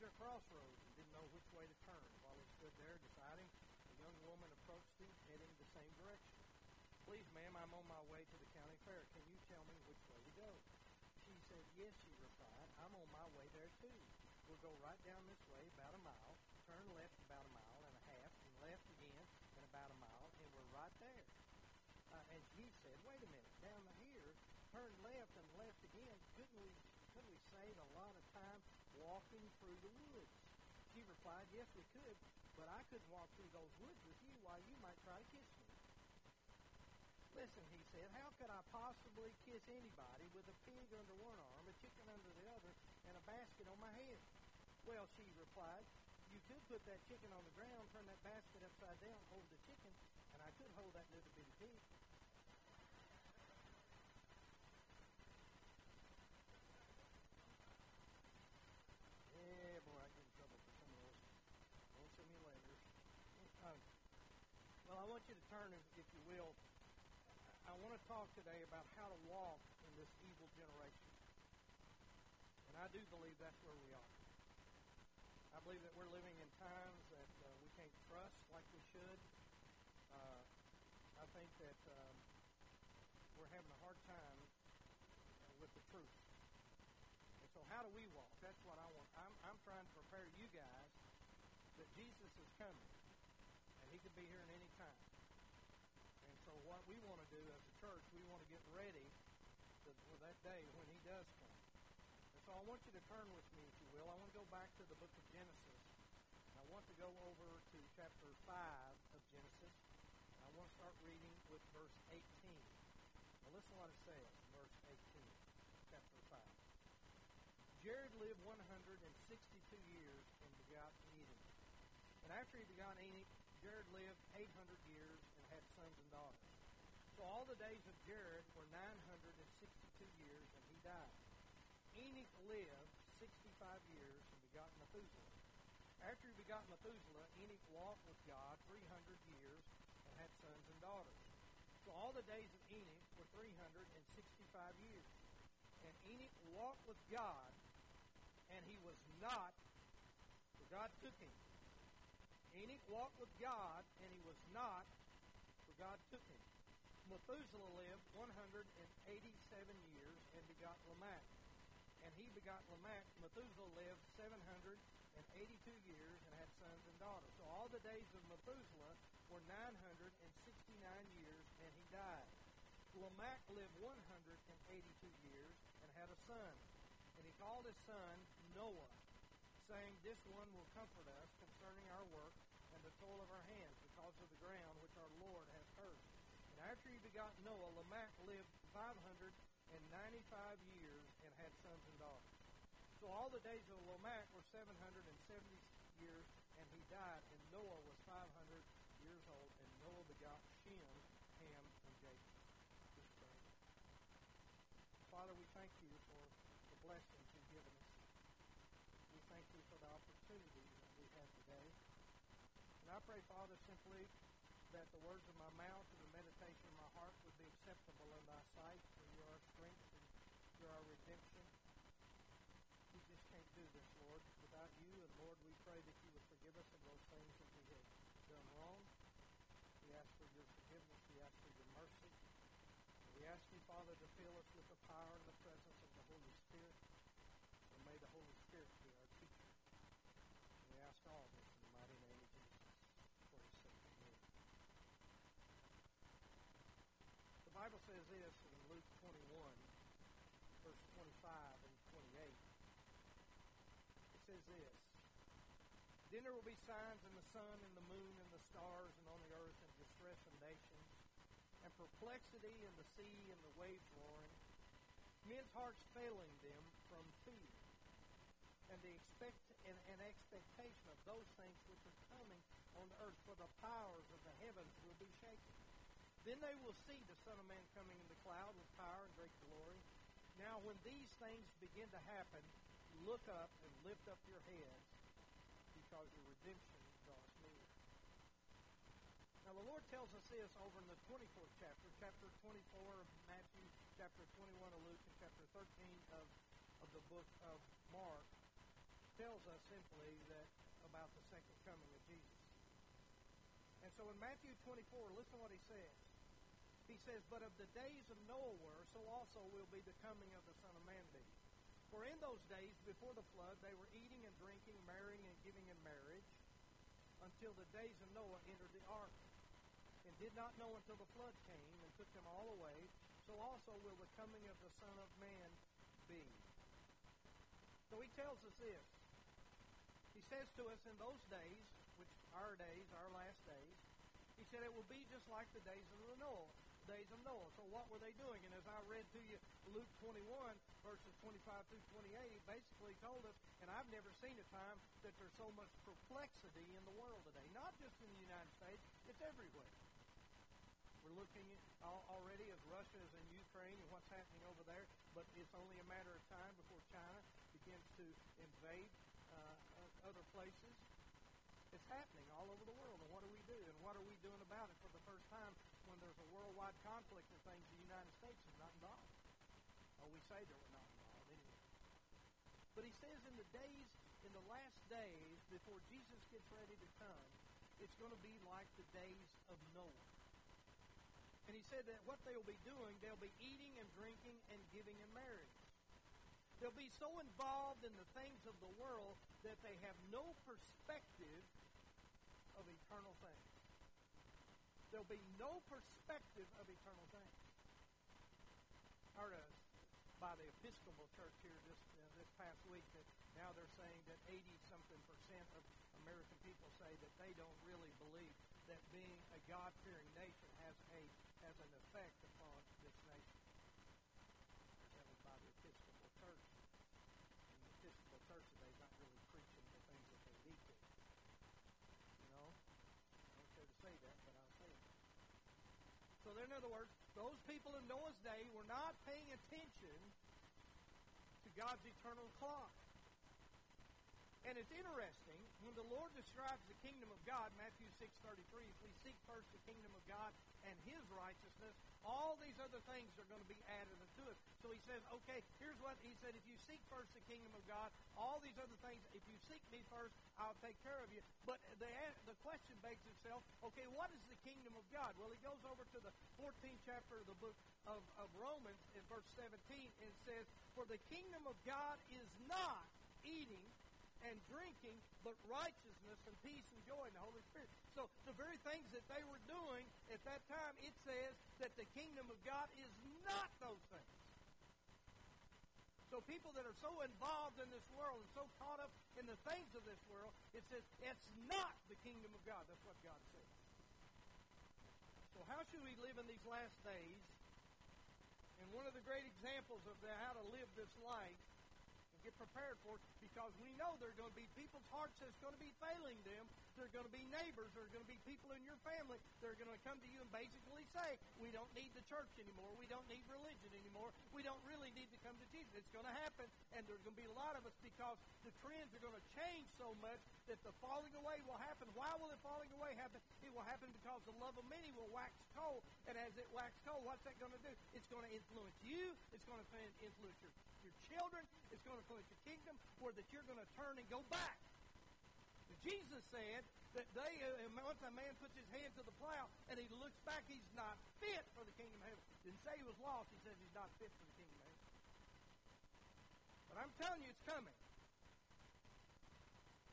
to a crossroads and didn't know which way to turn. While he stood there deciding, a young woman approached him, heading the same direction. "Please, ma'am, I'm on my way to the county fair. Can you tell me which way to go?" She said, "Yes," he replied. "I'm on my way there, too. We'll go right down this way about a mile, turn left about a mile and a half, and left again in about a mile, and we're right there." And he said, "Wait a minute, down here, turn left and left again. Couldn't we save a lot of time walking through the woods?" She replied, "Yes, we could, but I couldn't walk through those woods with you. Why, you might try to kiss me." "Listen," he said, "how could I possibly kiss anybody with a pig under one arm, a chicken under the other, and a basket on my head?" "Well," she replied, "you could put that chicken on the ground, turn that basket upside down, hold the chicken, and I could hold that little bitty pig." Yeah, boy, I get in trouble for some of those. Don't send me letters. Well, I want you to turn, if you will. I want to talk today about how to walk in this evil generation. And I do believe that's where we are. I believe that we're living in times that we can't trust like we should. I think that we're having a hard time with the truth. And so how do we walk? That's what I want. I'm trying to prepare you guys that Jesus is coming, and he could be here at any time. So what we want to do as a church, we want to get ready for that day when he does come. And so I want you to turn with me, if you will. I want to go back to the book of Genesis. I want to go over to chapter 5 of Genesis. I want to start reading with verse 18. Now listen what it says, verse 18, chapter 5. Jared lived 162 years and begot Enoch. And after he begot Enoch, Jared lived 800 years and had sons and daughters. So all the days of Jared were 962 years, and he died. Enoch lived 65 years and begot Methuselah. After he begot Methuselah, Enoch walked with God 300 years and had sons and daughters. So all the days of Enoch were 365 years. And Enoch walked with God, and he was not, for God took him. Enoch walked with God, and he was not, for God took him. Methuselah lived 187 years and begot Lamech. And he begot Lamech. Methuselah lived 782 years and had sons and daughters. So all the days of Methuselah were 969 years, and he died. Lamech lived 182 years and had a son. And he called his son Noah, saying, "This one will comfort us concerning our work and the toil of our hands because of the ground which our Lord has cursed." And after he begot Noah, Lamech lived 595 years and had sons and daughters. So all the days of Lamech were 770 years, and he died. And Noah was 500 years old, and Noah begot Shem, Ham, and Japheth. Father, we thank you for the blessings you've given us. Thank you for the opportunity that we have today. And I pray, Father, simply that the words of my mouth and the meditation of my heart would be acceptable in thy sight, for you are our strength and you are our redemption. We just can't do this, Lord, without you. And, Lord, we pray that you would forgive us of those things that we have done wrong. We ask for your forgiveness. We ask for your mercy. We ask you, Father, to fill us with the power and the presence of the Holy Spirit. And may the Holy Spirit be our teacher. We ask all this in the mighty name of Jesus. For his sake, amen. The Bible says this in Luke 21, verse 25 and 28. It says this: "Then there will be signs in the sun and the moon and the stars and on the earth, and distress and nations, and perplexity in the sea and the waves roaring, men's hearts failing them from fear, and expectation of those things which are coming on the earth, for the powers of the heavens will be shaken. Then they will see the Son of Man coming in the cloud with power and great glory. Now when these things begin to happen, look up and lift up your heads, because your redemption draws near." Now the Lord tells us this over in the 24th chapter, chapter 24 of Matthew, chapter 21 of Luke, and chapter 13 of the book of Mark, tells us simply that about the second coming of Jesus. And so in Matthew 24, listen to what he says. He says, "But of the days of Noah were, so also will be the coming of the Son of Man be. For in those days, before the flood, they were eating and drinking, marrying and giving in marriage, until the days of Noah entered the ark, and did not know until the flood came and took them all away. So also will the coming of the Son of Man be." So he tells us this. He says to us, in those days, which are our days, our last days, he said it will be just like the days of Noah. So what were they doing? And as I read to you, Luke 21, verses 25 through 28, basically told us, and I've never seen a time that there's so much perplexity in the world today. Not just in the United States, it's everywhere. We're looking at already as Russia is in Ukraine and what's happening over there, but it's only a matter of time before China begins to invade other places. It's happening all over the world, and what do we do? And what are we doing about it? For the first time, when there's a worldwide conflict and things, the United States is not involved. Or we say that we're not involved anyway. But he says in the days, in the last days, before Jesus gets ready to come, it's going to be like the days of Noah. And he said that what they'll be doing, they'll be eating and drinking and giving in marriage. They'll be so involved in the things of the world that they have no perspective of eternal things. There'll be no perspective of eternal things. I heard by the Episcopal Church here this past week that now they're saying that 80-something% of American people say that they don't really believe that being a God-fearing nation has an effect upon this nation. That was by the Episcopal Church. And the Episcopal Church today is not really preaching the things that they need to. You know? I don't care to say that, but I'll say it. So in other words, those people in Noah's day were not paying attention to God's eternal clock. And it's interesting, when the Lord describes the kingdom of God, Matthew 6:33, if we seek first the kingdom of God and His righteousness, all these other things are going to be added unto it. So he says, okay, here's what he said, if you seek first the kingdom of God, all these other things, if you seek me first, I'll take care of you. But the question begs itself, okay, what is the kingdom of God? Well, he goes over to the 14th chapter of the book of Romans in verse 17 and says, "For the kingdom of God is not eating and drinking, but righteousness and peace and joy in the Holy Spirit." So the very things that they were doing at that time, it says that the kingdom of God is not those things. So people that are so involved in this world and so caught up in the things of this world, it says it's not the kingdom of God. That's what God says. So how should we live in these last days? And one of the great examples of how to live this life, get prepared for it, because we know there are going to be people's hearts that's going to be failing them. There are going to be neighbors. There are going to be people in your family that are going to come to you and basically say, we don't need the church anymore. We don't need religion anymore. We don't really need to come to Jesus. It's going to happen, and there's going to be a lot of us because the trends are going to change so much that the falling away will happen. Why will the falling away happen? It will happen because the love of many will wax cold, and as it waxes cold, what's that going to do? It's going to influence you. It's going to influence your children. It's going to influence your kingdom, or that you're going to turn and go back. But Jesus said that once a man puts his hand to the plow and he looks back, he's not fit for the kingdom of heaven. Didn't say he was lost. He says he's not fit for the kingdom of heaven. But I'm telling you, it's coming.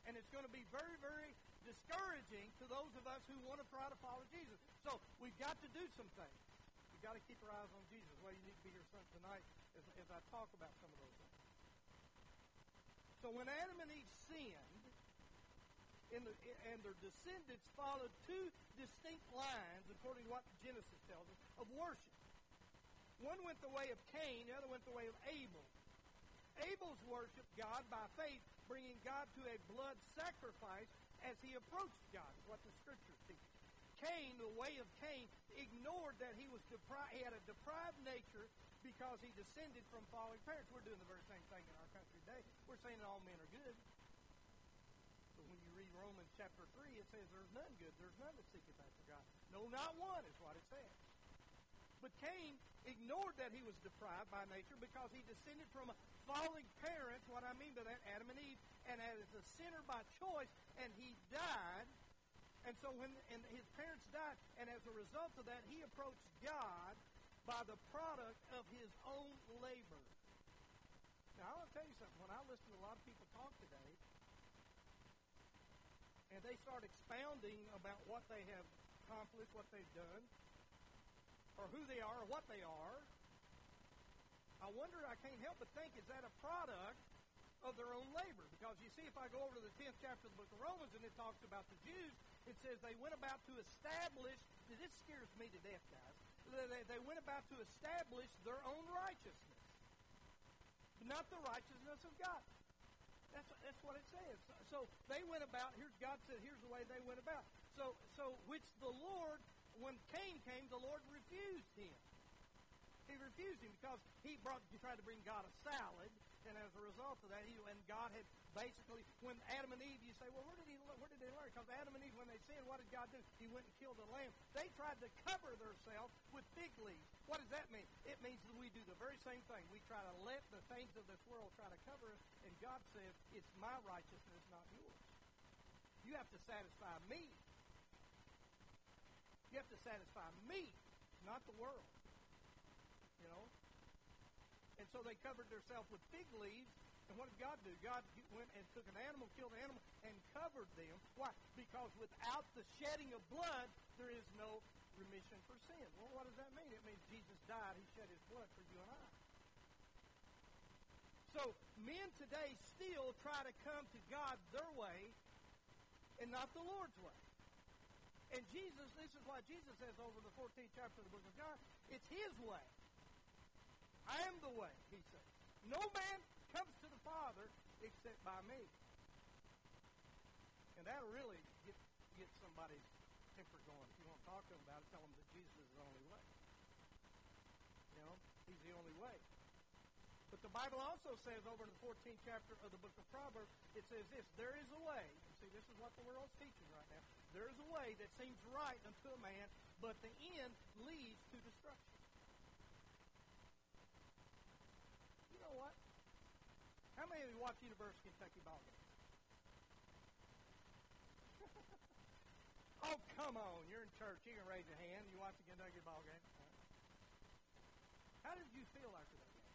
And it's going to be very, very discouraging to those of us who want to try to follow Jesus. So we've got to do some things. We've got to keep our eyes on Jesus. Well, you need to be here tonight as I talk about some of those things. So when Adam and Eve sinned, and their descendants followed two distinct lines, according to what Genesis tells us, of worship. One went the way of Cain, the other went the way of Abel. Abel's worshiped God by faith, bringing God to a blood sacrifice as he approached God, is what the Scripture teaches. Cain, the way of Cain, ignored that he had a deprived nature because he descended from fallen parents. We're doing the very same thing in our country today. We're saying that all men are good. But when you read Romans chapter 3, it says there's none good. There's none that seeketh after God. No, not one is what it says. But Cain ignored that he was deprived by nature because he descended from a fallen parents, what I mean by that, Adam and Eve, and and as a sinner by choice, and he died. And so when his parents died, and as a result of that, he approached God by the product of his own labor. Now, I want to tell you something. When I listen to a lot of people talk today, and they start expounding about what they have accomplished, what they've done, or who they are, or what they are, I wonder, I can't help but think, is that a product of their own labor? Because you see, if I go over to the 10th chapter of the book of Romans and it talks about the Jews, it says they went about to establish, this scares me to death, guys, they went about to establish their own righteousness, not the righteousness of God. That's what it says. So they went about, here's God said, here's the way they went about. So which the Lord, when Cain came, the Lord refused him. He refused him because he tried to bring God a salad, and as a result of that, God had basically, when Adam and Eve, you say, well, where did they learn? Because Adam and Eve, when they sinned, what did God do? He went and killed a lamb. They tried to cover themselves with fig leaves. What does that mean? It means that we do the very same thing. We try to let the things of this world try to cover us, and God says, it's my righteousness, not yours. You have to satisfy me. You have to satisfy me, not the world. You know? And so they covered themselves with fig leaves. And what did God do? God went and took an animal, killed an animal, and covered them. Why? Because without the shedding of blood, there is no remission for sin. Well, what does that mean? It means Jesus died. He shed his blood for you and I. So men today still try to come to God their way and not the Lord's way. And Jesus, this is why Jesus says over the 14th chapter of the book of John, it's his way. I am the way, he says. No man comes to the Father except by me. And that'll really get somebody's temper going. If you want to talk to them about it, tell them that Jesus is the only way. You know, he's the only way. But the Bible also says over in the 14th chapter of the book of Proverbs, it says this, there is a way. You see, this is what the world's teaching right now. There is a way that seems right unto a man, but the end leads to destruction. How many of you watch University of Kentucky ball games? Oh, come on. You're in church. You can raise your hand. You watch the Kentucky ball game. How did you feel after that game?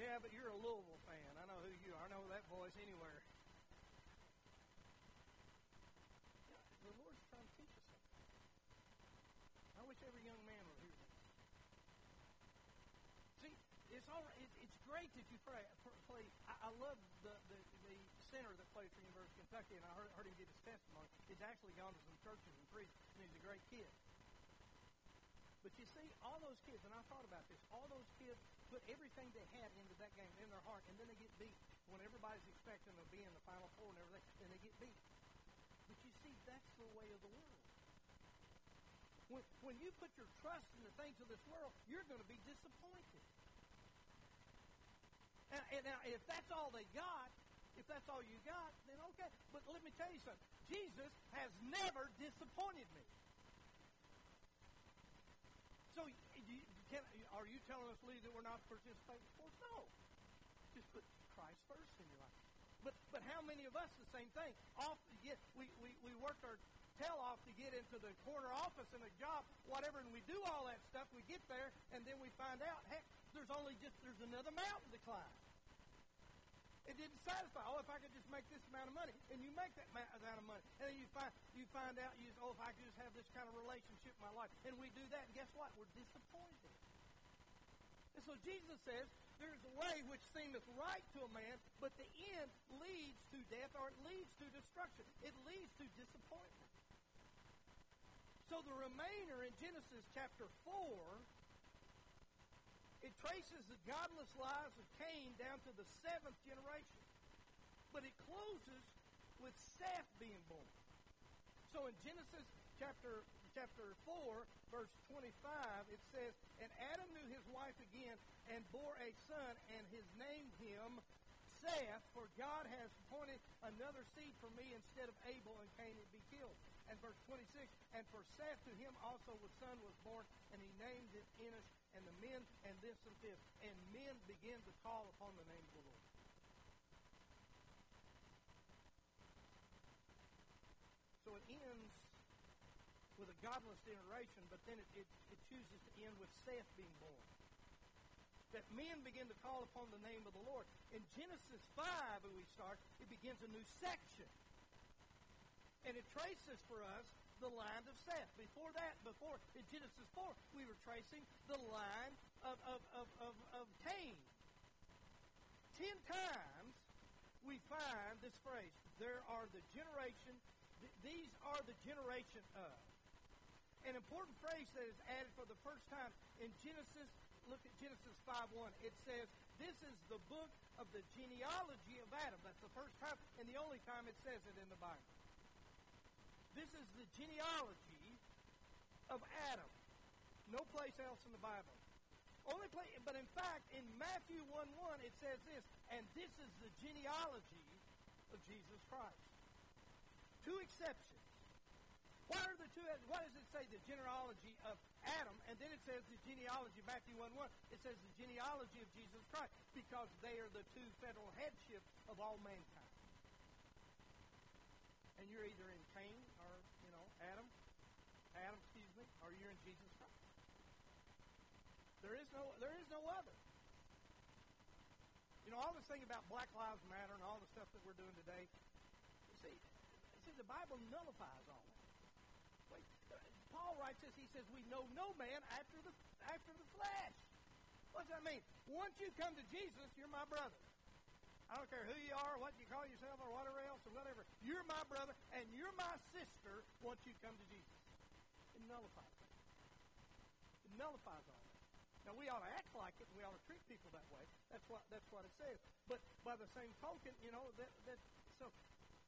Yeah, but you're a Louisville fan. I know who you are. I know that voice anywhere. Yeah, the Lord's trying to teach us something. I wish every young man would. It's great that you play. I love the center that plays for University of Kentucky, and I heard him give his testimony. He's actually gone to some churches and preached, and he's a great kid. But you see, all those kids, and I thought about this, all those kids put everything they had into that game, in their heart, and then they get beat. When everybody's expecting them to be in the Final Four and everything, then they get beat. But you see, that's the way of the world. When you put your trust in the things of this world, you're going to be disappointed. And now, if that's all they got, if that's all you got, then okay. But let me tell you something. Jesus has never disappointed me. So are you telling us, Lee, that we're not participating in sports? No. Just put Christ first in your life. But how many of us, the same thing? We work our tail off to get into the corner office and a job, whatever, and we do all that stuff. We get there, and then we find out, heck, there's another mountain to climb. It didn't satisfy. Oh, if I could just make this amount of money, and you make that amount of money, and then you find out, if I could just have this kind of relationship in my life, and we do that, and guess what? We're disappointed. And so Jesus says, there's a way which seemeth right to a man, but the end leads to death, or it leads to destruction. It leads to disappointment. So the remainder in Genesis chapter 4, it traces the godless lives of Cain down to the 7th generation. But it closes with Seth being born. So in Genesis chapter 4, verse 25, it says, and Adam knew his wife again and bore a son, and his name him Seth, for God has appointed another seed for me instead of Abel, and Cain would be killed. And verse 26, and for Seth to him also a son was born, and he named it Enoch. And the men, and this and this, and men begin to call upon the name of the Lord. So it ends with a godless generation, but then it chooses to end with Seth being born. That men begin to call upon the name of the Lord. In Genesis 5, when we start, it begins a new section. And it traces for us the line of Seth. Before that, in Genesis 4, we were tracing the line of Cain. 10 times we find this phrase, these are the generation of. An important phrase that is added for the first time in Genesis. Look at Genesis 5:1. It says, this is the book of the genealogy of Adam. That's the first time and the only time it says it in the Bible. This is the genealogy of Adam. No place else in the Bible. Only place, but in fact, in Matthew 1:1, it says this, and this is the genealogy of Jesus Christ. 2 exceptions. Why does it say the genealogy of Adam, and then it says the genealogy, Matthew 1:1, it says the genealogy of Jesus Christ, because they are the two federal headships of all mankind. And you're either in Cain or, Adam, or you're in Jesus Christ. There is no other. All this thing about Black Lives Matter and all the stuff that we're doing today, see, the Bible nullifies all that. Paul writes this. He says, we know no man after the flesh. What does that mean? Once you come to Jesus, you're my brother. I don't care who you are, what you call yourself, or whatever else, or whatever. You're my brother, and you're my sister once you come to Jesus. It nullifies that. It nullifies all that. Now, we ought to act like it, and we ought to treat people that way. That's what it says. But by the same token, so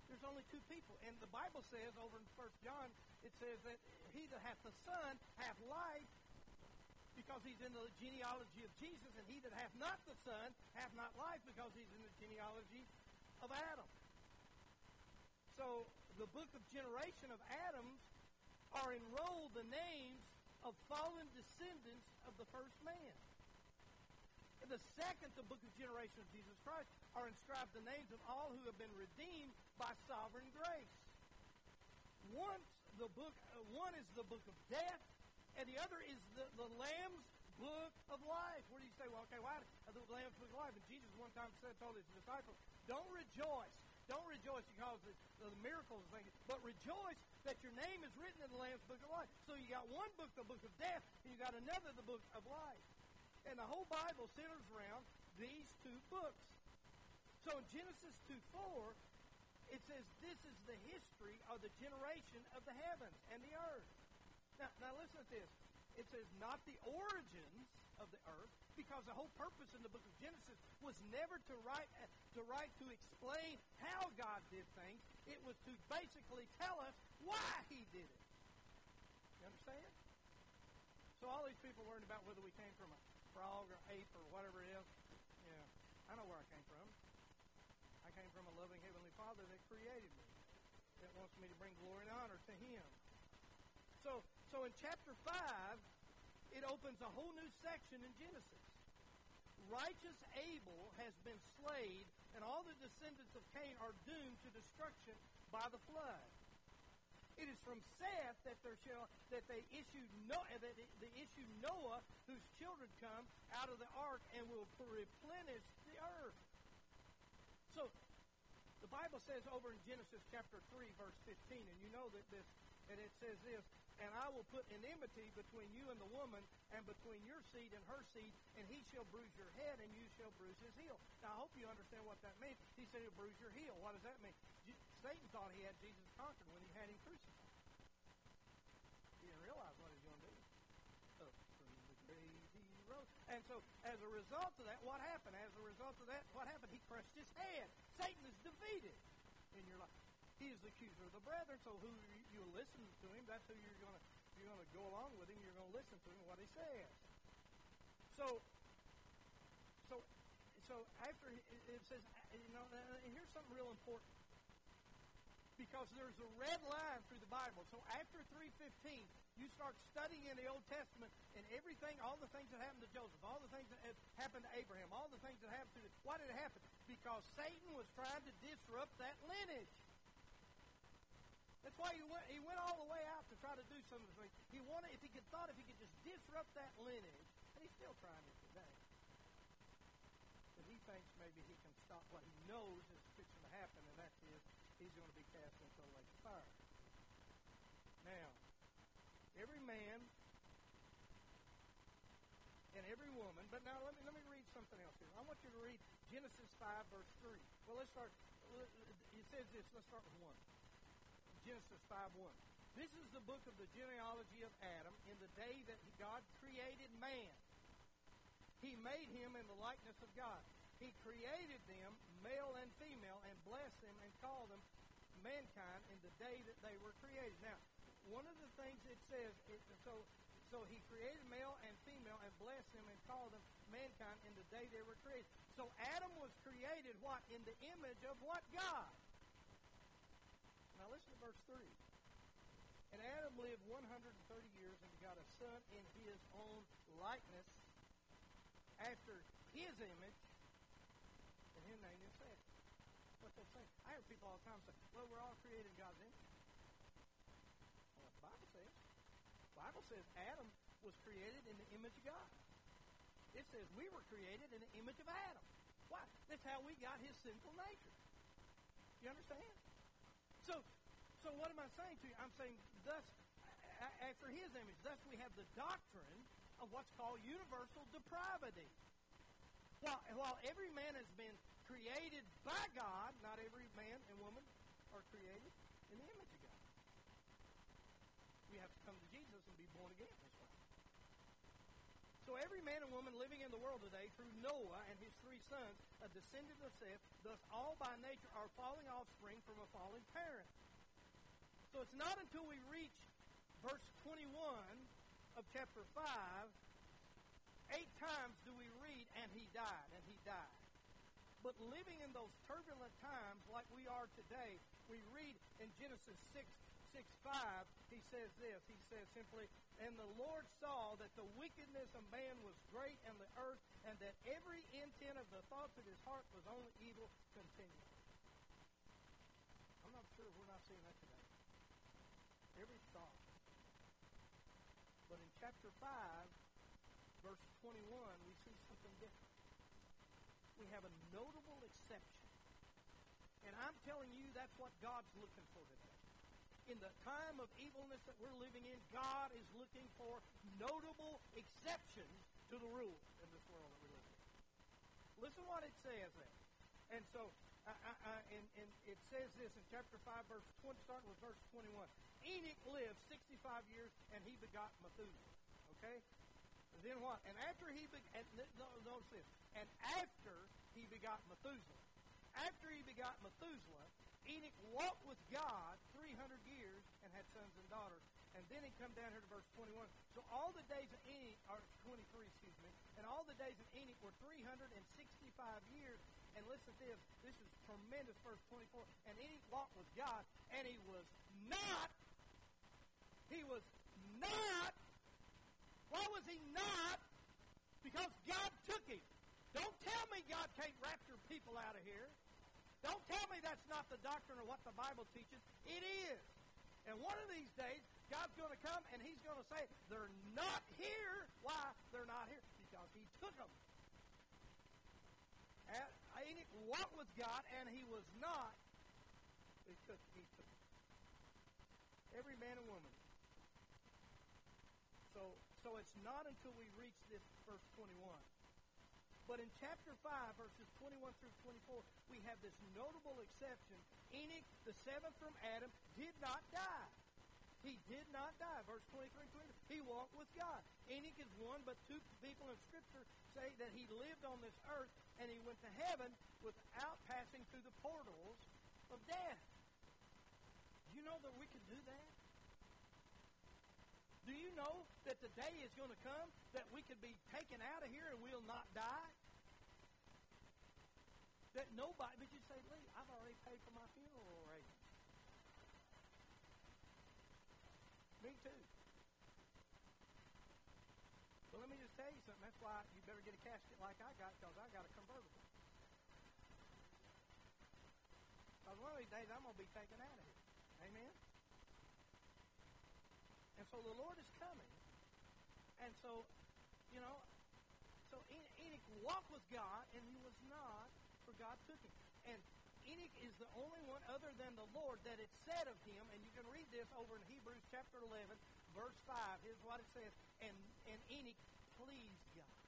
there's only two people. And the Bible says over in First John, it says that he that hath the Son hath life, because he's in the genealogy of Jesus, and he that hath not the Son hath not life, because he's in the genealogy of Adam. So the book of generation of Adams are enrolled the names of fallen descendants of the first man. In the second, the book of generation of Jesus Christ, are inscribed the names of all who have been redeemed by sovereign grace. One is the book of death, and the other is the Lamb's book of life. Where do you say, well, okay, why the Lamb's book of life? And Jesus one time told his disciples, don't rejoice because of the miracles and things, but rejoice that your name is written in the Lamb's book of life. So you got one book, the book of death, and you got another, the book of life. And the whole Bible centers around these two books. So in Genesis 2:4, it says, this is the history of the generation of the heavens and the earth. Now listen to this. It says, not the origins of the earth, because the whole purpose in the book of Genesis was never to write to explain how God did things. It was to basically tell us why he did it. You understand? So all these people worrying about whether we came from a frog or ape or whatever it is. Yeah, I know where I came from. I came from a loving Heavenly Father that created me, that wants me to bring glory and honor to Him. So in chapter 5, it opens a whole new section in Genesis. Righteous Abel has been slayed, and all the descendants of Cain are doomed to destruction by the flood. It is from Seth that they issue Noah, whose children come out of the ark and will replenish the earth. So, the Bible says over in Genesis chapter 3, verse 15, and you know that this, and it says this, and I will put enmity between you and the woman, and between your seed and her seed, and he shall bruise your head, and you shall bruise his heel. Now, I hope you understand what that means. He said he'll bruise your heel. What does that mean? Satan thought he had Jesus conquered when he had him crucified. He didn't realize what he was going to do. Up through the crazy road. And so, as a result of that, what happened? He crushed his head. Satan is defeated in your life. He is the accuser of the brethren, so who you listen to him, that's who you're going to go along with him. You're going to listen to him, what he says. So after it says, and here's something real important, because there's a red line through the Bible. So after 3:15, You start studying in the Old Testament and everything, all the things that happened to Joseph, all the things that happened to Abraham, all the things that happened to... Why did it happen? Because Satan was trying to disrupt that lineage. That's why he went all the way out to try to do some of the things. He wanted, if he could just disrupt that lineage, and he's still trying it today. But he thinks maybe he can stop what he knows is fixing to happen, and that is he's going to be cast into a lake of fire. Now, every man and every woman, but now let me read something else here. I want you to read Genesis 5, verse 3. Well, let's start. It says this. Let's start with 1. Genesis 5:1. This is the book of the genealogy of Adam in the day that God created man. He made him in the likeness of God. He created them, male and female, and blessed them and called them mankind in the day that they were created. Now, one of the things it says, so he created male and female and blessed them and called them mankind in the day they were created. So Adam was created what? In the image of what? God. Now listen to verse 3. And Adam lived 130 years and begot a son in his own likeness, after his image, and his name is Seth. What they say? I hear people all the time say, well, we're all created in God's image. Well, the Bible says. The Bible says Adam was created in the image of God. It says we were created in the image of Adam. Why? That's how we got his sinful nature. You understand? So what am I saying to you? I'm saying, thus, after his image, thus we have the doctrine of what's called universal depravity. While every man has been created by God, not every man and woman are created in the image of God. We have to come to Jesus and be born again this way. So every man and woman living in the world today through Noah and his three sons, a descendant of Seth, thus all by nature are falling offspring from a fallen parent. So it's not until we reach verse 21 of chapter 5, 8 times do we read, and he died. But living in those turbulent times like we are today, we read in Genesis 6:5, he says this. He says simply, and the Lord saw that the wickedness of man was great in the earth, and that every intent of the thoughts of his heart was only evil continually. I'm not sure if we're not seeing that today. Every thought. But in chapter 5, verse 21, we see something different. We have a notable exception. And I'm telling you, that's what God's looking for today. In the time of evilness that we're living in, God is looking for notable exceptions to the rule in this world that we live in. Listen what it says there. And so, and it says this in chapter 5, verse 20, starting with verse 21. Enoch lived 65 years, and he begot Methuselah. Okay? And then what? And after he begot, notice this. And after he begot Methuselah. After he begot Methuselah, Enoch walked with God 300 years and had sons and daughters. And then he come down here to verse 21. So all the days of Enoch, or 23, excuse me, and all the days of Enoch were 365 years. And listen to this. This is tremendous, verse 24. And Enoch walked with God, and he was not. Why was he not? Because God took him. Don't tell me God can't rapture people out of here. Don't tell me that's not the doctrine of what the Bible teaches. It is. And one of these days, God's going to come and he's going to say, they're not here. Why? They're not here. Because he took them. Enoch walked with God and he was not. He took them. Every man and woman. So it's not until we reach this verse 21. But in chapter 5, verses 21 through 24, we have this notable exception. Enoch, the seventh from Adam, did not die. He did not die. Verse 23, he walked with God. Enoch is one, but two people in Scripture say that he lived on this earth and he went to heaven without passing through the portals of death. Do you know that we can do that? Do you know that the day is going to come that we could be taken out of here and we'll not die? That nobody, but you say, Lee, I've already paid for my funeral already. Me too. tell you something. That's why you better get a casket like I got, because I got a convertible. Because one of these days I'm going to be taken out of here. Amen? And so the Lord is coming. And so, you know, so Enoch walked with God, and he was not, for God took him. And Enoch is the only one other than the Lord that it said of him, and you can read this over in Hebrews chapter 11, verse 5. Here's what it says, and Enoch pleased God.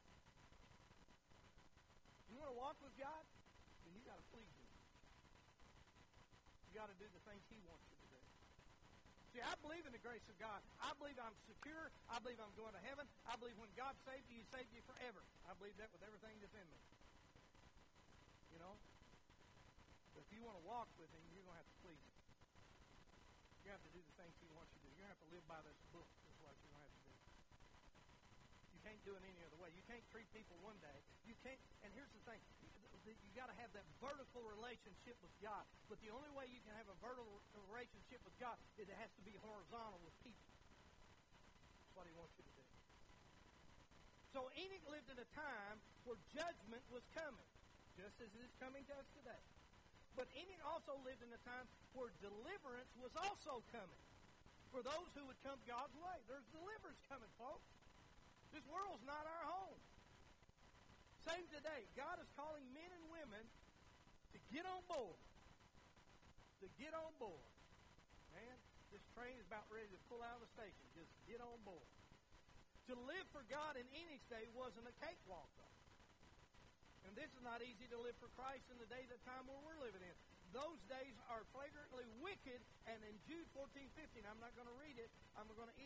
You want to walk with God? Then you got to please Him. You got to do the things He wants you to do. See, I believe in the grace of God. I believe I'm secure. I believe I'm going to heaven. I believe when God saved you, He saved you forever. I believe that with everything that's in me. You know? But if you want to walk with Him, you're going to have to please Him. You're going to have to do the things He wants you to do. You're going to have to live by this book. That's what you're going to have to do. You can't do it any other way. You can't treat people one day. You can't, and here's the thing. You've got to have that vertical relationship with God. But the only way you can have a vertical relationship with God is it has to be horizontal with people. That's what He wants you to do. So Enoch lived in a time where judgment was coming, just as it is coming to us today. But Enoch also lived in a time where deliverance was also coming for those who would come God's way. There's deliverance coming, folks. This world's not our home. Same today. God is calling men and women to get on board. To get on board. Man, this train is about ready to pull out of the station. Just get on board. To live for God in Enoch's day wasn't a cakewalk, though. And this is not easy to live for Christ in the days of time where we're living in. Those days are flagrantly wicked, and in Jude 14:15, I'm not going to read it. I'm going to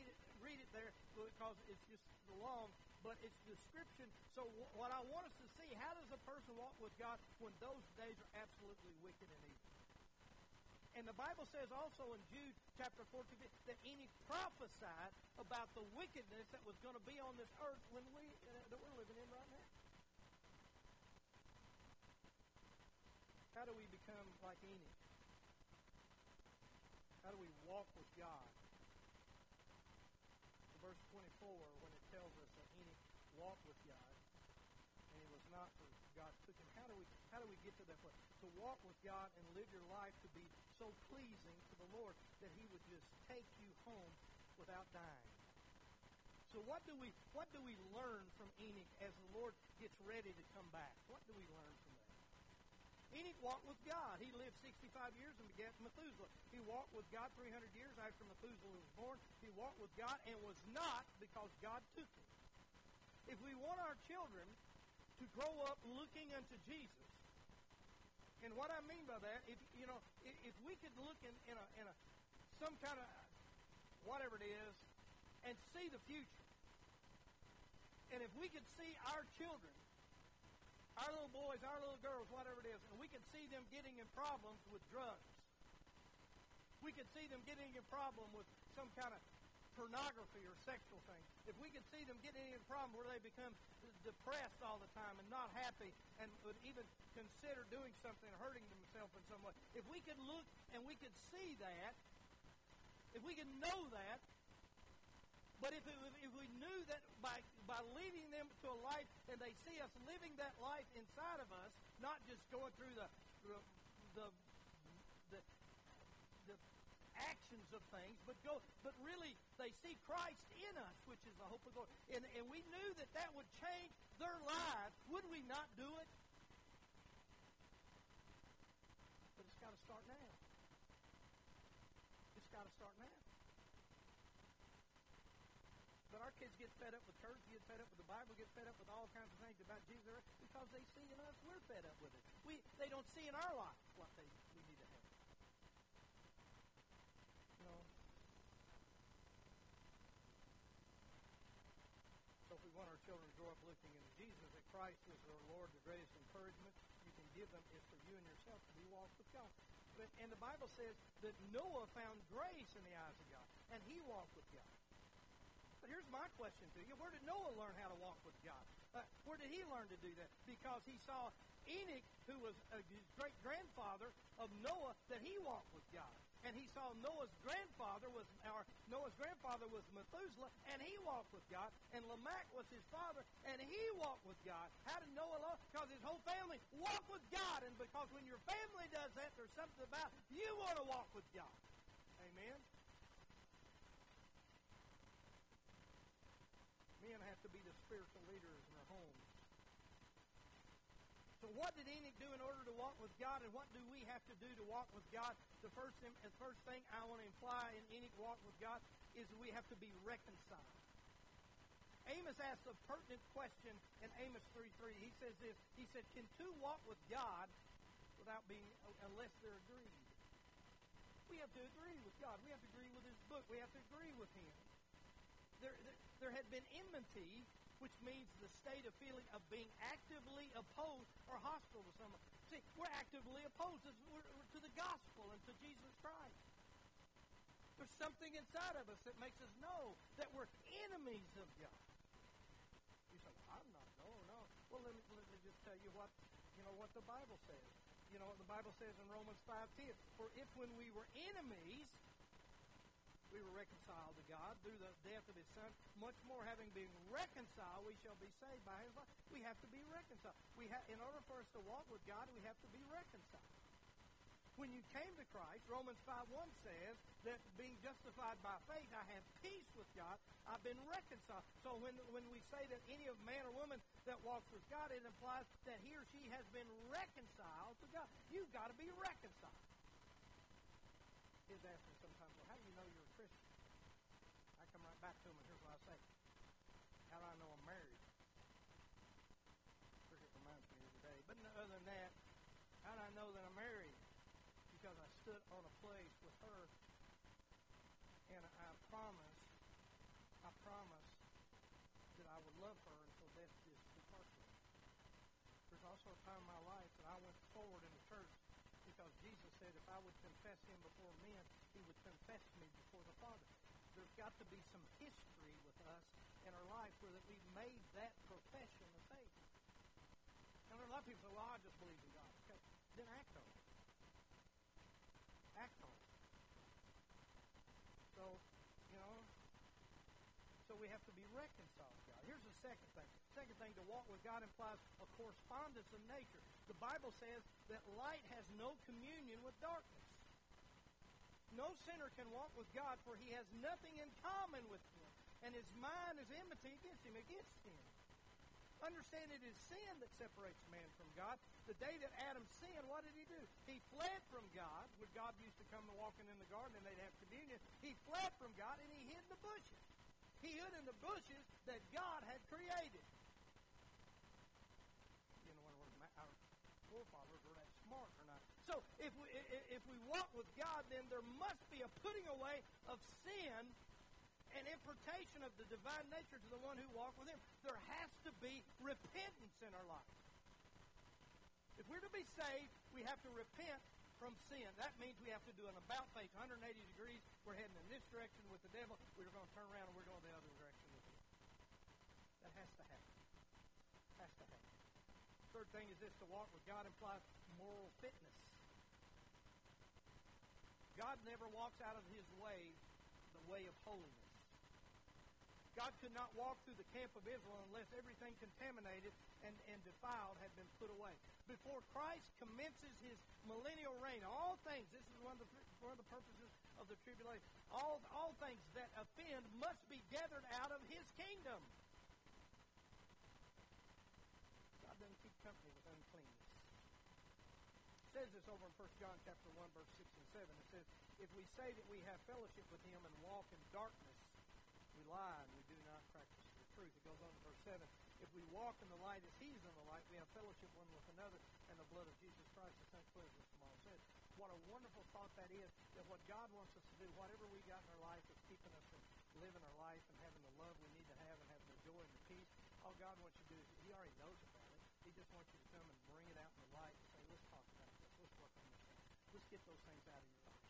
read it there because it's just long, but it's description. So what I want us to see, how does a person walk with God when those days are absolutely wicked and evil? And the Bible says also in Jude chapter 14 that Enoch prophesied about the wickedness that was going to be on this earth when that we're living in right now. How do we become like Enoch? How do we walk with God? In verse 24, when it tells us that Enoch walked with God, and it was not for God took him, how do we get to that point? To walk with God and live your life to be so pleasing to the Lord that He would just take you home without dying. So what do we learn from Enoch as the Lord gets ready to come back? What do we learn from that? Enoch walked with God. He lived 65 years and begat Methuselah. He walked with God 300 years after Methuselah was born. He walked with God and was not, because God took him. If we want our children to grow up looking unto Jesus, and what I mean by that, if we could look in a some kind of whatever it is and see the future, and if we could see our children, our little boys, our little girls, whatever it is, and we can see them getting in problems with drugs. We can see them getting in problem with some kind of pornography or sexual thing. If we can see them getting in problem where they become depressed all the time and not happy and would even consider doing something, hurting themselves in some way. If we could look and we could see that, if we could know that, but if we knew that by leading them to a life and they see us living that life inside of us, not just going through the actions of things, but really they see Christ in us, which is the hope of glory. And we knew that would change their lives. Would we not do it? But it's got to start now. It's got to start now. But our kids get fed up with church, get fed up with the Bible, get fed up with all kinds of things about Jesus because they see in us we're fed up with it. They don't see in our lives what we need to have. You know? So if we want our children to grow up looking into Jesus, that Christ is our Lord, the greatest encouragement you can give them is for you and yourself to be walked with God. And the Bible says that Noah found grace in the eyes of God, and he walked with God. But here's my question to you. Where did Noah learn how to walk with God? Where did he learn to do that? Because he saw Enoch, who was his great-grandfather of Noah, that he walked with God. And he saw Noah's grandfather was Methuselah, and he walked with God. And Lamech was his father, and he walked with God. How did Noah walk? Because his whole family walked with God. And because when your family does that, there's something about you want to walk with God. Amen? Men have to be the spiritual leaders in our homes. So what did Enoch do in order to walk with God, and what do we have to do to walk with God? The first thing I want to imply in Enoch walk with God is we have to be reconciled. Amos asks a pertinent question in Amos 3:3. He says this. He said, "Can two walk with God unless they're agreed?" We have to agree with God. We have to agree with His book. We have to agree with Him. There had been enmity, which means the state of feeling of being actively opposed or hostile to someone. See, we're actively opposed to the gospel and to Jesus Christ. There's something inside of us that makes us know that we're enemies of God. You say, well, I'm not. No. Well, let me just tell you what the Bible says. You know what the Bible says in Romans 5:10. For if when we were enemies, we were reconciled to God through the death of His Son. Much more, having been reconciled, we shall be saved by His life. We have to be reconciled. In order for us to walk with God, we have to be reconciled. When you came to Christ, Romans 5:1 says that being justified by faith, I have peace with God. I've been reconciled. So when we say that any of man or woman that walks with God, it implies that he or she has been reconciled to God. You've got to be reconciled. His answer sometimes, well, how do you know you're a Christian? I come right back to him, and here's what I say. How do I know I'm married? It reminds me every day. But other than that, how do I know that I'm married? Because I stood on a place with her, and I promised that I would love her until death did part me. There's also a time in my life that I went forward in the church because Jesus said if I would confess him before men, he would confess me before the Father. There's got to be some history with us in our life where that we've made that profession of faith. And there are a lot of people who say, well, I just believe in God. Okay, then act on it. Act on it. So we have to be reconciled to God. Here's the second thing. Second thing, to walk with God implies a correspondence in nature. The Bible says that light has no communion with darkness. No sinner can walk with God, for he has nothing in common with him, and his mind is enmity against him. Understand it is sin that separates man from God. The day that Adam sinned, what did he do? He fled from God. When God used to come walking in the garden and they'd have communion, he fled from God and he hid in the bushes. He hid in the bushes that God had created. You know, our forefathers were that smart or not. So if we walk with God, then there must be a putting away of sin and impartation of the divine nature to the one who walked with him. There has to be repentance in our life. If we're to be saved, we have to repent from sin. That means we have to do an about-face, 180 degrees. We're heading in this direction with the devil. We're going to turn around and we're going the other direction with him. That has to happen. Has to happen. Third thing is this, to walk with God implies moral fitness. God never walks out of his way, the way of holiness. God could not walk through the camp of Israel unless everything contaminated and defiled had been put away. Before Christ commences his millennial reign, all things, this is one of the purposes of the tribulation, all things that offend must be gathered out of his kingdom. God doesn't keep company with uncleanness. It says this over in First John chapter 1, verse 6 and 7. It says, if we say that we have fellowship with him and walk in darkness, we lie and we do not practice the truth. It goes on to verse 7. If we walk in the light as he is in the light, we have fellowship one with another, and the blood of Jesus Christ is not cleansed us from all sin. What a wonderful thought that is, that what God wants us to do, whatever we got in our life that's keeping us from living our life and having the love we need to have and having the joy and the peace, all God wants you to do is, he already knows about it. He just wants you to come and bring it out in the light and say, let's talk about this. Let's work on this thing. Let's get those things out of your life.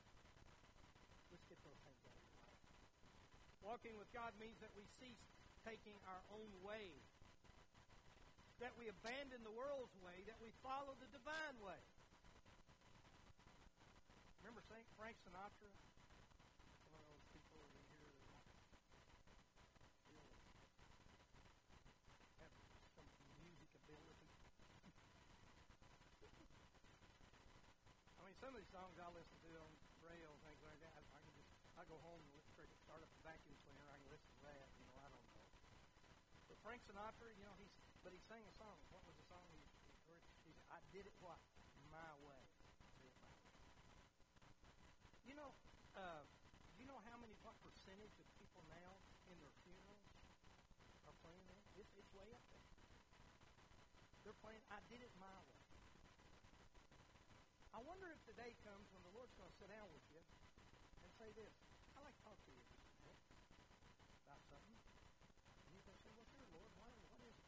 Let's get those things out of your life. Walking with God means that we cease taking our own way, that we abandon the world's way, that we follow the divine way. Remember, think Frank Sinatra, one of those people over here that really have some music ability. I mean, some of these songs I listen to on rail and things like that, I go home and start up a vacuum cleaner, I can listen to that, you know, I don't know. But Frank Sinatra, you know, he sang a song. What was the song he said, I did it what? My way. You know how many, what percentage of people now in their funerals are playing that? It's way up there. They're playing, I did it my way. I wonder if the day comes when the Lord's going to sit down with you and say this, I'd like to talk to you about something. And you're going to say, well, sure, Lord, what is it?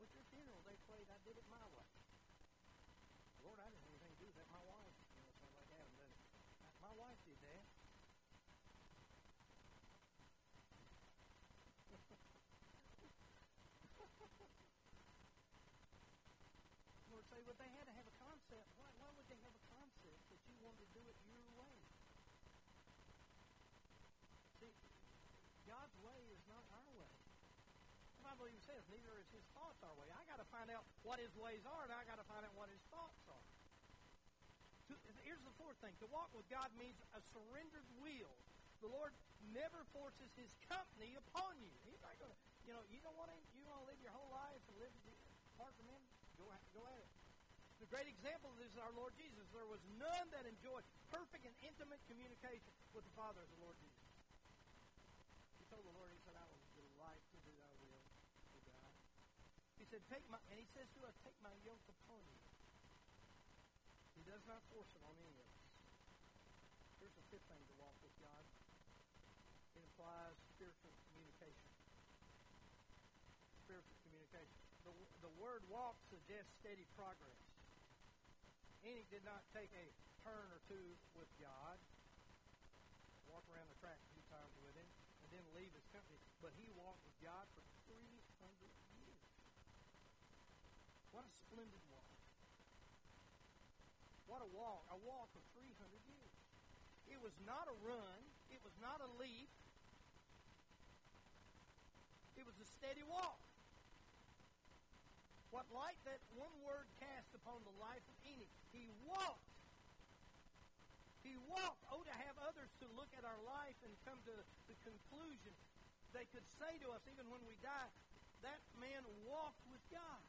With your funeral, they played, I did it my way. Lord, I didn't have anything to do with that. My wife, you know, something like Adam does it. My wife did that. Lord, say, well, they had to have a concept. Why would they have a concept that you wanted to do it your way? See, God's way is not our way. The Bible even says, neither is his thoughts our way. I got to find out what his ways are, and I got to find out what his thoughts are. Here's the fourth thing. To walk with God means a surrendered will. The Lord never forces his company upon you. He's not going to, you know, you want to live your whole life and live apart from him? Go at it. The great example of this is our Lord Jesus. There was none that enjoyed perfect and intimate communication with the Father as the Lord Jesus. He told the Lord, he said, I will delight to do thy will, O God. He said, and he says to us, take my yoke upon you. He does not force it on any of us. Here's the fifth thing to walk with God. It implies spiritual communication. Spiritual communication. The word walk suggests steady progress. Enoch did not take a turn or two with God, walk around the track a few times with him, and then leave his company. But he walked with God for 300 years. What a splendid walk. What a walk of 300 years. It was not a run. It was not a leap. It was a steady walk. What light that one word cast upon the life of Enoch. He walked. He walked. Oh, to have others to look at our life and come to the conclusion they could say to us, even when we die, that man walked with God.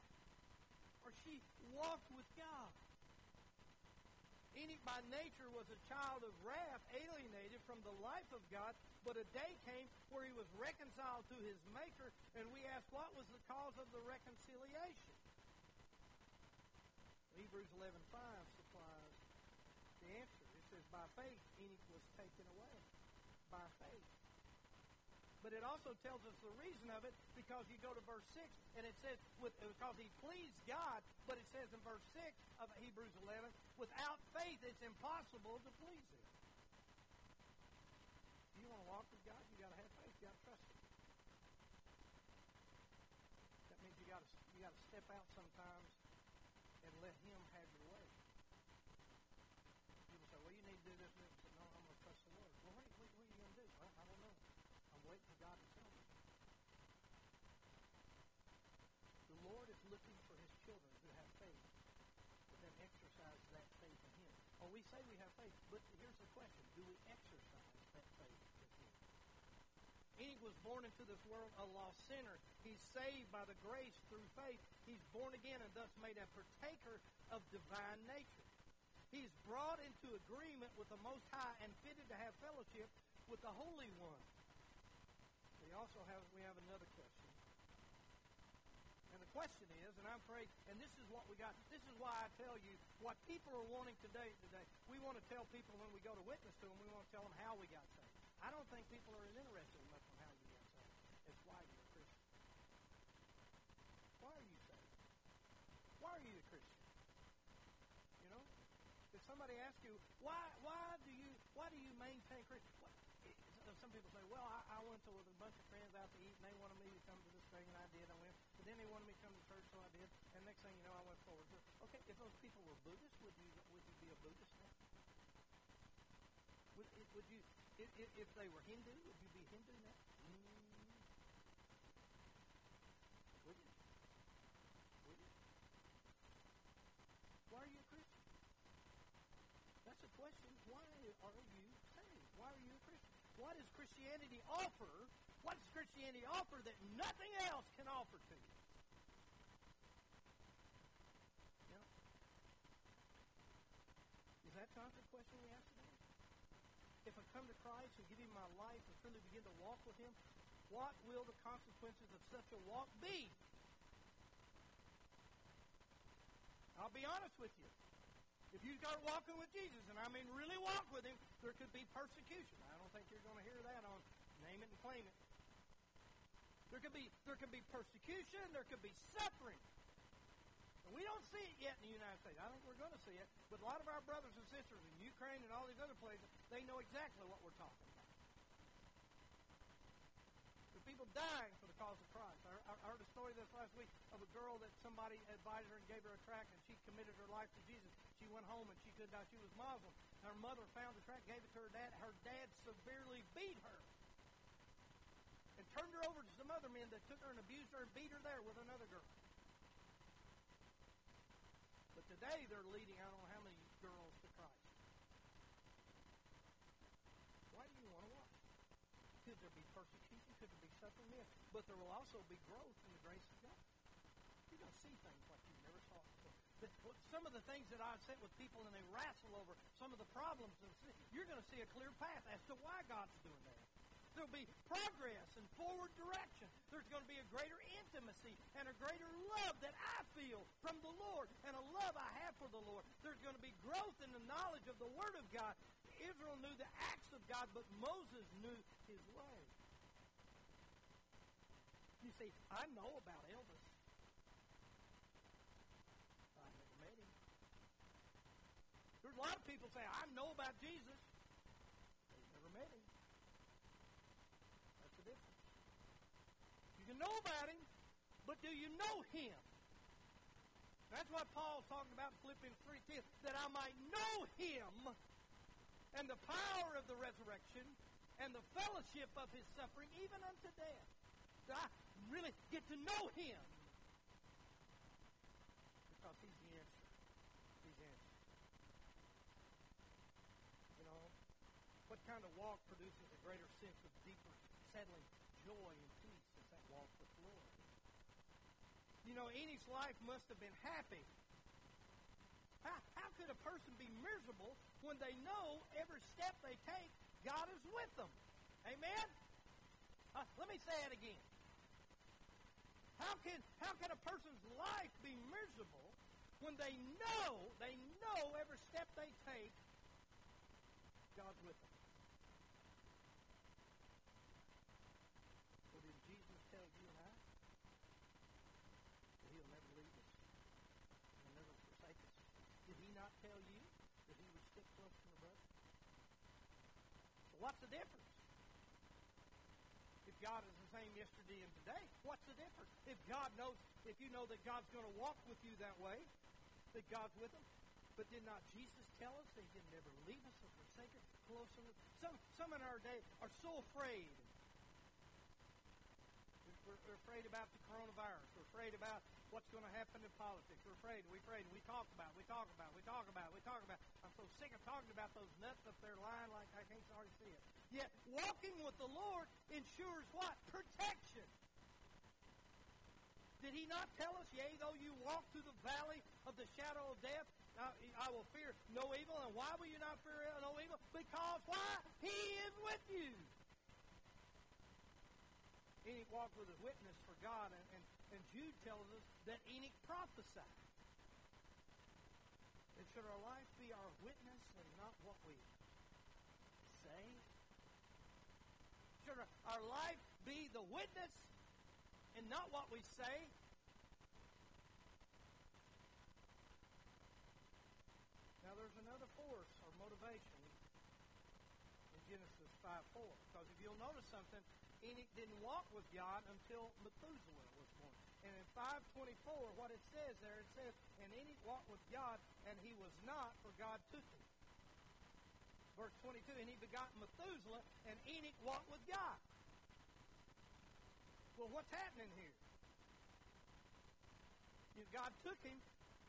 Or she walked with God. Enoch by nature was a child of wrath, alienated from the life of God, but a day came where he was reconciled to his Maker, and we ask, what was the cause of the reconciliation? Hebrews 11:5 supplies the answer. It says, by faith, Enoch was taken away. By faith. But it also tells us the reason of it, because you go to verse 6, and it says, because he pleased God, but it says in verse 6 of Hebrews 11, without faith it's impossible to please him. If you want to walk with God, you've got to have faith. You've got to trust him. That means you got to step out sometimes and let him have your way. People say, well, you need to do this. And say, no, I'm going to trust the Lord. Well, wait, what are you going to do? I don't know. Wait for God to tell me. The Lord is looking for his children who have faith, but then exercise that faith in him. Oh, we say we have faith, but here's the question. Do we exercise that faith in him? Enoch was born into this world a lost sinner. He's saved by the grace through faith. He's born again and thus made a partaker of divine nature. He's brought into agreement with the Most High and fitted to have fellowship with the Holy One. We have another question. And the question is, and I'm afraid, and this is what we got. This is why I tell you what people are wanting today. We want to tell people when we go to witness to them, we want to tell them how we got saved. I don't think people are as interested much in how you got saved. It's why you're a Christian. Why are you saved? Why are you a Christian? You know? If somebody asks you, why do you maintain Christian? Some people say, well, I went to with a bunch of friends out to eat, and they wanted me to come to this thing, and I did. I went. But then they wanted me to come to church, so I did. And next thing you know, I went forward. Okay, if those people were Buddhists, would you be a Buddhist now? Would you, if they were Hindu, would you be Hindu now? Would you? Would you? Why are you a Christian? That's a question. Why are you saved? Why are you a Christian? What does Christianity offer? What does Christianity offer that nothing else can offer to you? Yeah. Is that kind of question we ask today? If I come to Christ and give Him my life and truly begin to walk with Him, what will the consequences of such a walk be? I'll be honest with you. If you start walking with Jesus, and I mean really walk with Him, there could be persecution. I don't think you're going to hear that on Name It and Claim It. There could be persecution. There could be suffering. And we don't see it yet in the United States. I think we're going to see it. But a lot of our brothers and sisters in Ukraine and all these other places, they know exactly what we're talking about. There's people dying for the cause of Christ. I heard a story this last week of a girl that somebody advised her and gave her a tract, and she committed her life to Jesus. She went home, and she could not. She was Muslim. Her mother found the tract, gave it to her dad. Her dad severely beat her and turned her over to some other men that took her and abused her and beat her there with another girl. But today they're leading, I don't know how many girls to Christ. Why do you want to watch? Could there be persecution? Could there be suffering there? But there will also be growth in the grace of God. You're going to see things like you never saw before. Some of the things that I've sat with people and they wrestle over, some of the problems, you're going to see a clear path as to why God's doing that. There'll be progress and forward direction. There's going to be a greater intimacy and a greater love that I feel from the Lord and a love I have for the Lord. There's going to be growth in the knowledge of the Word of God. Israel knew the acts of God, but Moses knew his way. You see, I know about Elvis. I never met him. There's a lot of people say, I know about Jesus. They've never met him. You know about Him, but do you know Him? That's what Paul's talking about in Philippians 3:10, that I might know Him and the power of the resurrection and the fellowship of His suffering, even unto death. That I really get to know Him. Because He's the answer. He's the answer. You know, what kind of walk produces a greater sense of deeper, settling joy and peace? Walk with the Lord. You know, Enoch's life must have been happy. How could a person be miserable when they know every step they take, God is with them? Amen? Let me say it again. How can a person's life be miserable when they know every step they take, God's with them? What's the difference? If God is the same yesterday and today, what's the difference? If God knows, if you know that God's going to walk with you that way, that God's with Him, but did not Jesus tell us that He did never leave us or forsake us? Closer, some in our day are so afraid. We're afraid about the coronavirus. We're afraid about what's going to happen in politics. We're afraid. We're afraid. We talk about it. We talk about it. We talk about it. We talk about it. I'm so sick of talking about those nuts up there lying like I can't already see it. Yet walking with the Lord ensures what? Protection. Did He not tell us, yea, though you walk through the valley of the shadow of death, I will fear no evil. And why will you not fear no evil? Because why? He is with you. Enoch walked with a witness for God, and Jude tells us that Enoch prophesied. And should our life be our witness and not what we say? Should our life be the witness and not what we say? Now there's another force or motivation in Genesis 5:4. Because if you'll notice something, Enoch didn't walk with God until Methuselah was born. And in 5:24, what it says there, it says, and Enoch walked with God, and he was not, for God took him. verse 22, and he begot Methuselah, and Enoch walked with God. Well, what's happening here? God took him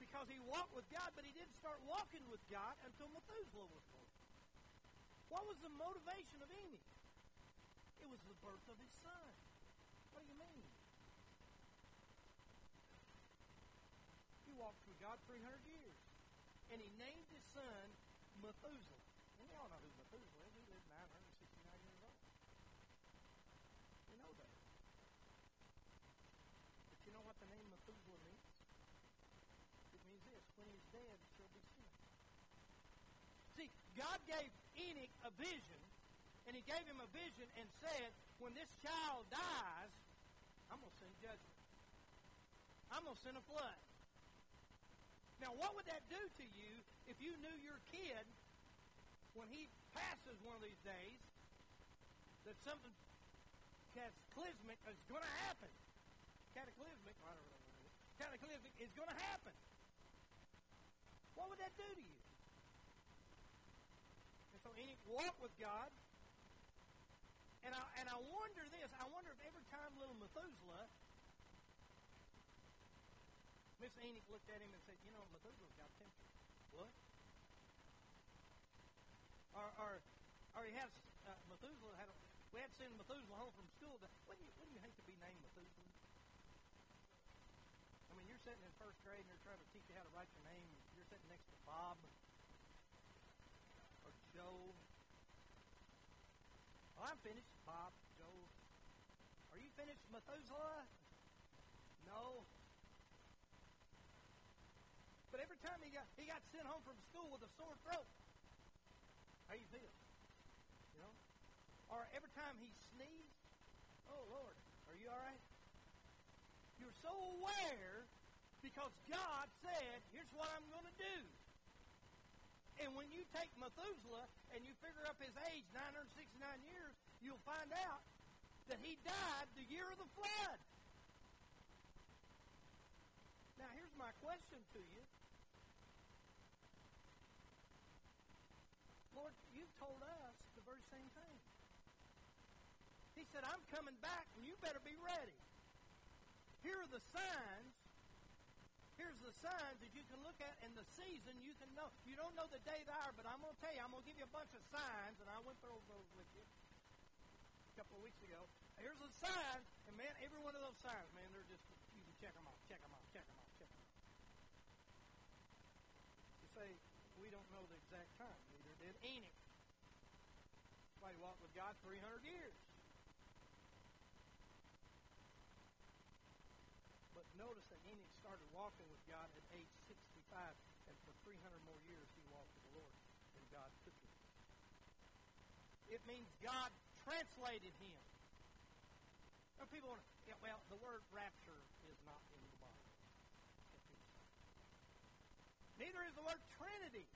because he walked with God, but he didn't start walking with God until Methuselah was born. What was the motivation of Enoch? It was the birth of his son. What do you mean? He walked with God 300 years, and he named his son Methuselah. And we all know who Methuselah is. He lived 969 years old. We know that. But you know what the name Methuselah means? It means this: when he's dead, it shall be seen. See, God gave Enoch a vision, and he gave him a vision and said, when this child dies, I'm going to send judgment. I'm going to send a flood. Now, what would that do to you if you knew your kid, when he passes one of these days, that something cataclysmic is going to happen? Cataclysmic is going to happen. What would that do to you? And so Enoch walked with God. And I wonder this. I wonder if every time little Methuselah, Miss Enoch looked at him and said, you know, Methuselah's got temperature. What? Or he has, Methuselah had a, we had to send Methuselah home from school. Wouldn't you hate to be named Methuselah? I mean, you're sitting in first grade and they're trying to teach you how to write your name. You're sitting next to Bob or Joe. I'm finished, Bob, Joe. Are you finished, Methuselah? No. But every time he got sent home from school with a sore throat. How you feel? You know? Or every time he sneezed, oh, Lord, are you all right? You're so aware because God said, here's what I'm going to do. And when you take Methuselah and you figure up his age, 969 years, you'll find out that he died the year of the flood. Now, here's my question to you. Lord, you've told us the very same thing. He said, I'm coming back, and you better be ready. Here are the signs. Here's the signs that you can look at and the season you can know. You don't know the day, the hour, but I'm going to tell you, I'm going to give you a bunch of signs, and I went through those with you a couple of weeks ago. Here's a sign, and man, every one of those signs, man, they're just, you can check them off. You say, we don't know the exact time. Neither did Enoch. Somebody walked with God 300 years. Notice that Enoch started walking with God at age 65, and for 300 more years he walked with the Lord, and God took him. It means God translated him. Now people want to, well, the word rapture is not in the Bible. Neither is the word Trinity.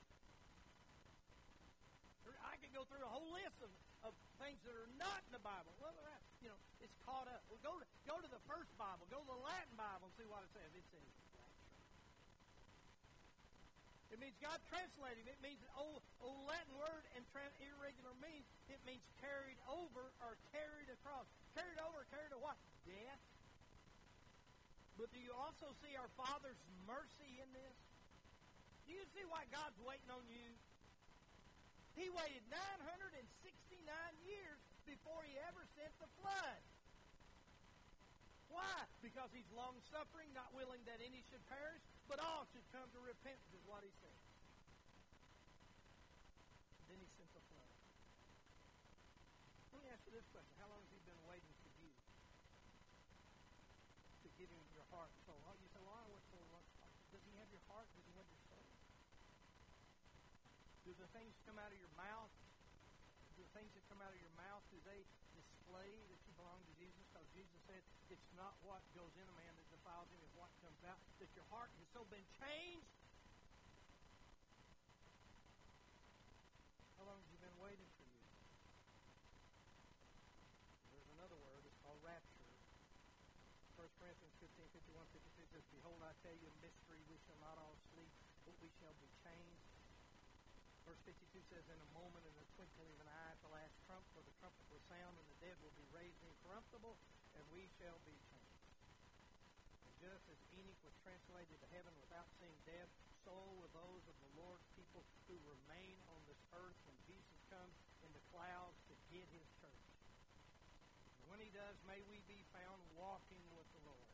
I could go through a whole list of things that are not in the Bible. Well, you know, it's caught up. Well, go to the first Bible. Go to the Latin Bible and see what it says. It says rapture. It means God translated. It means an old Latin word and irregular means. It means carried over or carried across. Carried over, carried to what? Death. But do you also see our Father's mercy in this? Do you see why God's waiting on you? He waited 969 years before he ever sent the flood. Why? Because he's long-suffering, not willing that any should perish, but all should come to repentance is what he said. Then he sent the flood. Let me ask you this question. How long has he been waiting for you to give him your heart and soul? You say, well, I went for what? Does he have your heart? Does he have your soul? Do the things come out of your mouth? Do the things that come out of your mouth, do they display that you belong to Jesus? Because Jesus said, it's not what goes in a man that defiles him, it's what comes out. That your heart has so been changed. How long have you been waiting for you? There's another word, it's called rapture. 1 Corinthians 15:51-53 says, Behold, I tell you a mystery, we shall not all sleep, but we shall be changed. Verse 52 says, in a moment, in the twinkling of an eye, at the last trump, for the trumpet will sound, and the dead will be raised incorruptible, and we shall be changed. And just as Enoch was translated to heaven without seeing death, so will those of the Lord's people who remain on this earth when Jesus comes in the clouds to get his church. And when he does, may we be found walking with the Lord.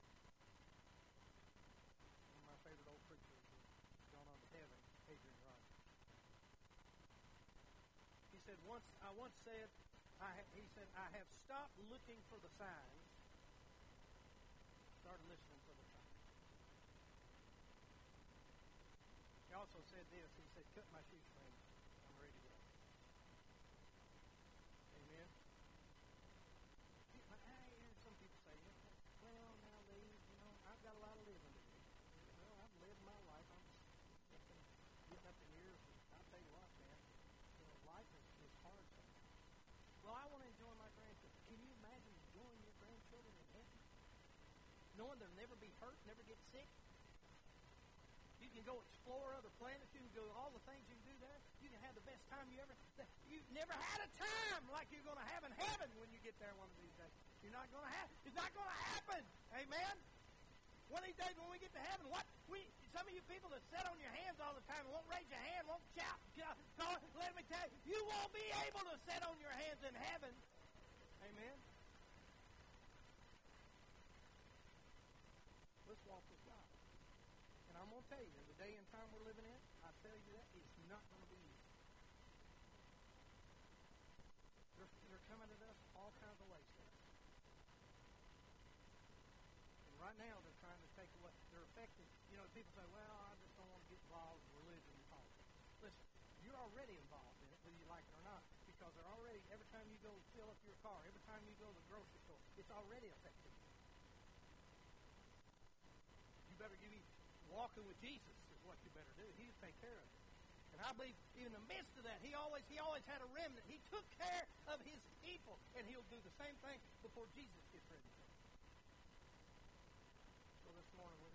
One of my favorite old preachers has gone on to heaven, Adrian Rogers. He said, I have stopped looking for the signs, started listening for the signs. He also said this, he said, cut my shoe string, I'm ready to go. Amen? I hear some people say, well, now, I've got a lot of living to do. Well, I've lived my life, I'm getting up in years, and I'll tell you what, man, life is hard sometimes. Well, I want to enjoy my grandchildren. Can you imagine enjoying your grandchildren in heaven? Knowing they'll never be hurt, never get sick. You can go explore other planets. You can do all the things you can do there. You can have the best time you ever... You've never had a time like you're going to have in heaven when you get there one of these days. You're not going to have... It's not going to happen. Amen? One of these days when we get to heaven, some of you people that sit on your hands all the time and won't raise your hand, won't shout, let me tell you, you won't be able to sit on your hands in heaven. Amen? Let's walk with God. And I'm going to tell you, the day and time we're living in, I tell you that, it's not going to be easy. They're coming at us all kinds of ways. And right now, they're trying to take away, they're affected. People say, well, I just don't want to get involved in religion and politics. Listen, you're already involved in it, whether you like it or not, because they're already, every time you go fill up your car, every time you go to the grocery store, it's already affected. You better be walking with Jesus is what you better do. He'll take care of it. And I believe even in the midst of that, he always had a remnant. He took care of his people, and he'll do the same thing before Jesus gets ready. So this morning,